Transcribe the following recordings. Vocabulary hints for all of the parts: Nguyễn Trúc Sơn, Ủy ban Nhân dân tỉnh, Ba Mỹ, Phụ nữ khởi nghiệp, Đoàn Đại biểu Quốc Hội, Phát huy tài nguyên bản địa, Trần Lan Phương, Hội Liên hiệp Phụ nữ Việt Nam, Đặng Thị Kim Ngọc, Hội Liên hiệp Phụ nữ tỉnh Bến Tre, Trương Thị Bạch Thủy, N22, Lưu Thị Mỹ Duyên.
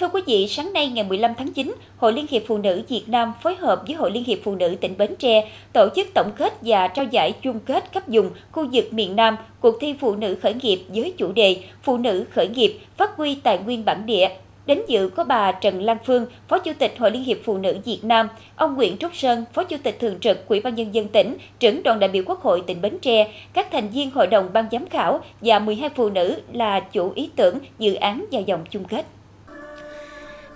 Thưa quý vị, sáng nay ngày 15 tháng 9, Hội Liên hiệp Phụ nữ Việt Nam phối hợp với Hội Liên hiệp Phụ nữ tỉnh Bến Tre tổ chức tổng kết và trao giải chung kết cấp vùng khu vực miền Nam cuộc thi phụ nữ khởi nghiệp với chủ đề Phụ nữ khởi nghiệp phát huy tài nguyên bản địa. Đến dự có bà Trần Lan Phương, Phó Chủ tịch Hội Liên hiệp Phụ nữ Việt Nam, ông Nguyễn Trúc Sơn, Phó Chủ tịch Thường trực Ủy ban Nhân dân tỉnh, trưởng Đoàn Đại biểu Quốc hội tỉnh Bến Tre, các thành viên Hội đồng Ban giám khảo và 12 phụ nữ là chủ ý tưởng, dự án và vòng chung kết.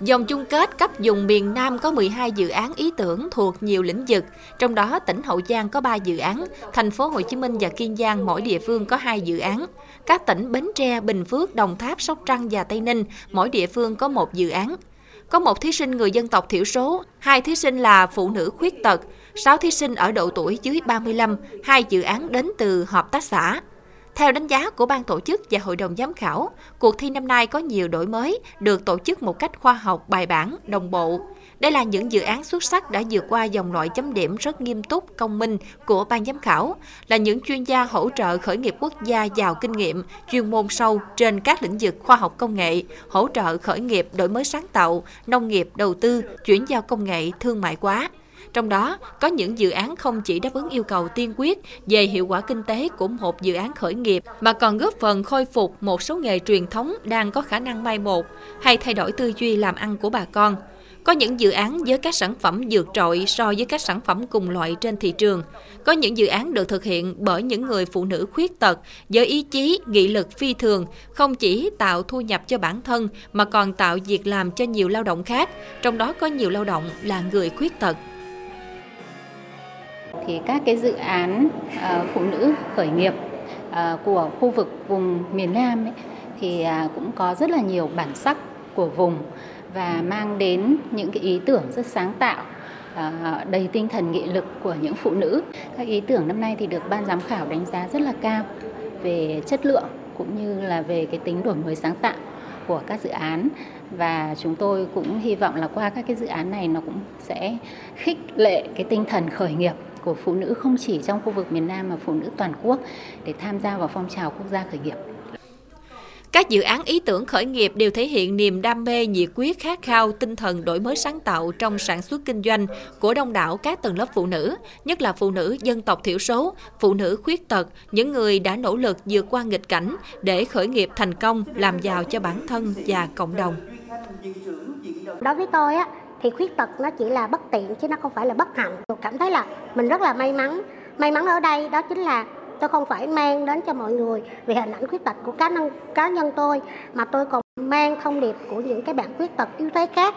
Vòng chung kết cấp vùng miền Nam có 12 dự án ý tưởng thuộc nhiều lĩnh vực, trong đó tỉnh Hậu Giang có 3 dự án, thành phố Hồ Chí Minh và Kiên Giang mỗi địa phương có 2 dự án. Các tỉnh Bến Tre, Bình Phước, Đồng Tháp, Sóc Trăng và Tây Ninh mỗi địa phương có 1 dự án. Có 1 thí sinh người dân tộc thiểu số, 2 thí sinh là phụ nữ khuyết tật, 6 thí sinh ở độ tuổi dưới 35, 2 dự án đến từ hợp tác xã. Theo đánh giá của ban tổ chức và hội đồng giám khảo, cuộc thi năm nay có nhiều đổi mới, được tổ chức một cách khoa học, bài bản, đồng bộ. Đây là những dự án xuất sắc đã vượt qua vòng loại chấm điểm rất nghiêm túc, công minh của ban giám khảo, là những chuyên gia hỗ trợ khởi nghiệp quốc gia giàu kinh nghiệm, chuyên môn sâu trên các lĩnh vực khoa học công nghệ, hỗ trợ khởi nghiệp, đổi mới sáng tạo, nông nghiệp, đầu tư, chuyển giao công nghệ, thương mại hóa. Trong đó, có những dự án không chỉ đáp ứng yêu cầu tiên quyết về hiệu quả kinh tế của một dự án khởi nghiệp, mà còn góp phần khôi phục một số nghề truyền thống đang có khả năng mai một hay thay đổi tư duy làm ăn của bà con. Có những dự án với các sản phẩm vượt trội so với các sản phẩm cùng loại trên thị trường. Có những dự án được thực hiện bởi những người phụ nữ khuyết tật với ý chí, nghị lực phi thường, không chỉ tạo thu nhập cho bản thân mà còn tạo việc làm cho nhiều lao động khác, trong đó có nhiều lao động là người khuyết tật. Thì các cái dự án phụ nữ khởi nghiệp của khu vực vùng miền Nam ấy, thì cũng có rất là nhiều bản sắc của vùng và mang đến những cái ý tưởng rất sáng tạo, đầy tinh thần nghị lực của những phụ nữ. Các ý tưởng năm nay thì được ban giám khảo đánh giá rất là cao về chất lượng cũng như là về cái tính đổi mới sáng tạo của các dự án, và chúng tôi cũng hy vọng là qua các cái dự án này nó cũng sẽ khích lệ cái tinh thần khởi nghiệp của phụ nữ không chỉ trong khu vực miền Nam mà phụ nữ toàn quốc để tham gia vào phong trào quốc gia khởi nghiệp. Các dự án ý tưởng khởi nghiệp đều thể hiện niềm đam mê, nhiệt quyết, khát khao, tinh thần đổi mới sáng tạo trong sản xuất kinh doanh của đông đảo các tầng lớp phụ nữ, nhất là phụ nữ dân tộc thiểu số, phụ nữ khuyết tật, những người đã nỗ lực vượt qua nghịch cảnh để khởi nghiệp thành công, làm giàu cho bản thân và cộng đồng. Đối với tôi á, thì khuyết tật nó chỉ là bất tiện chứ nó không phải là bất hạnh. Tôi cảm thấy là mình rất là may mắn. May mắn ở đây đó chính là tôi không phải mang đến cho mọi người về hình ảnh khuyết tật của cá nhân tôi, mà tôi còn mang thông điệp của những cái bạn khuyết tật yếu thế khác.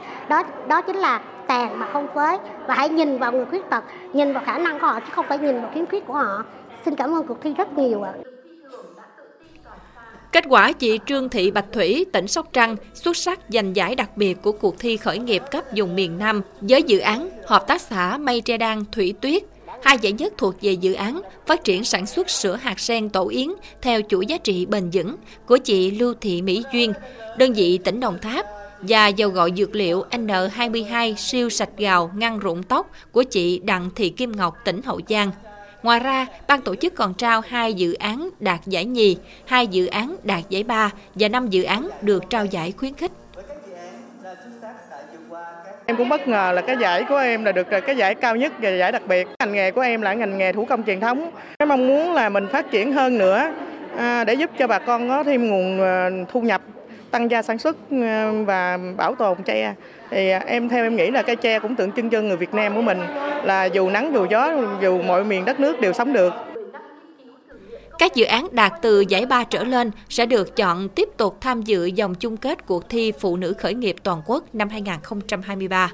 Đó chính là tàn mà không phế, và hãy nhìn vào người khuyết tật, nhìn vào khả năng của họ chứ không phải nhìn vào khiếm khuyết của họ. Xin cảm ơn cuộc thi rất nhiều ạ. Kết quả chị Trương Thị Bạch Thủy, tỉnh Sóc Trăng, xuất sắc giành giải đặc biệt của cuộc thi khởi nghiệp cấp vùng miền Nam với dự án Hợp tác xã Mây Tre Đan Thủy Tuyết. 2 giải nhất thuộc về dự án phát triển sản xuất sữa hạt sen tổ yến theo chuỗi giá trị bền vững của chị Lưu Thị Mỹ Duyên, đơn vị tỉnh Đồng Tháp, và dầu gội dược liệu N22 siêu sạch gạo ngăn rụng tóc của chị Đặng Thị Kim Ngọc, tỉnh Hậu Giang. Ngoài ra, ban tổ chức còn trao 2 dự án đạt giải nhì, 2 dự án đạt giải ba và 5 dự án được trao giải khuyến khích. Em cũng bất ngờ là cái giải của em là được cái giải cao nhất và giải đặc biệt. Ngành nghề của em là ngành nghề thủ công truyền thống. Em mong muốn là mình phát triển hơn nữa để giúp cho bà con có thêm nguồn thu nhập, tăng gia sản xuất và bảo tồn tre. Thì em nghĩ là cây tre cũng tượng trưng cho người Việt Nam của mình, là dù nắng dù gió dù mọi miền đất nước đều sống được. Các dự án đạt từ giải 3 trở lên sẽ được chọn tiếp tục tham dự vòng chung kết cuộc thi Phụ nữ khởi nghiệp toàn quốc năm 2023.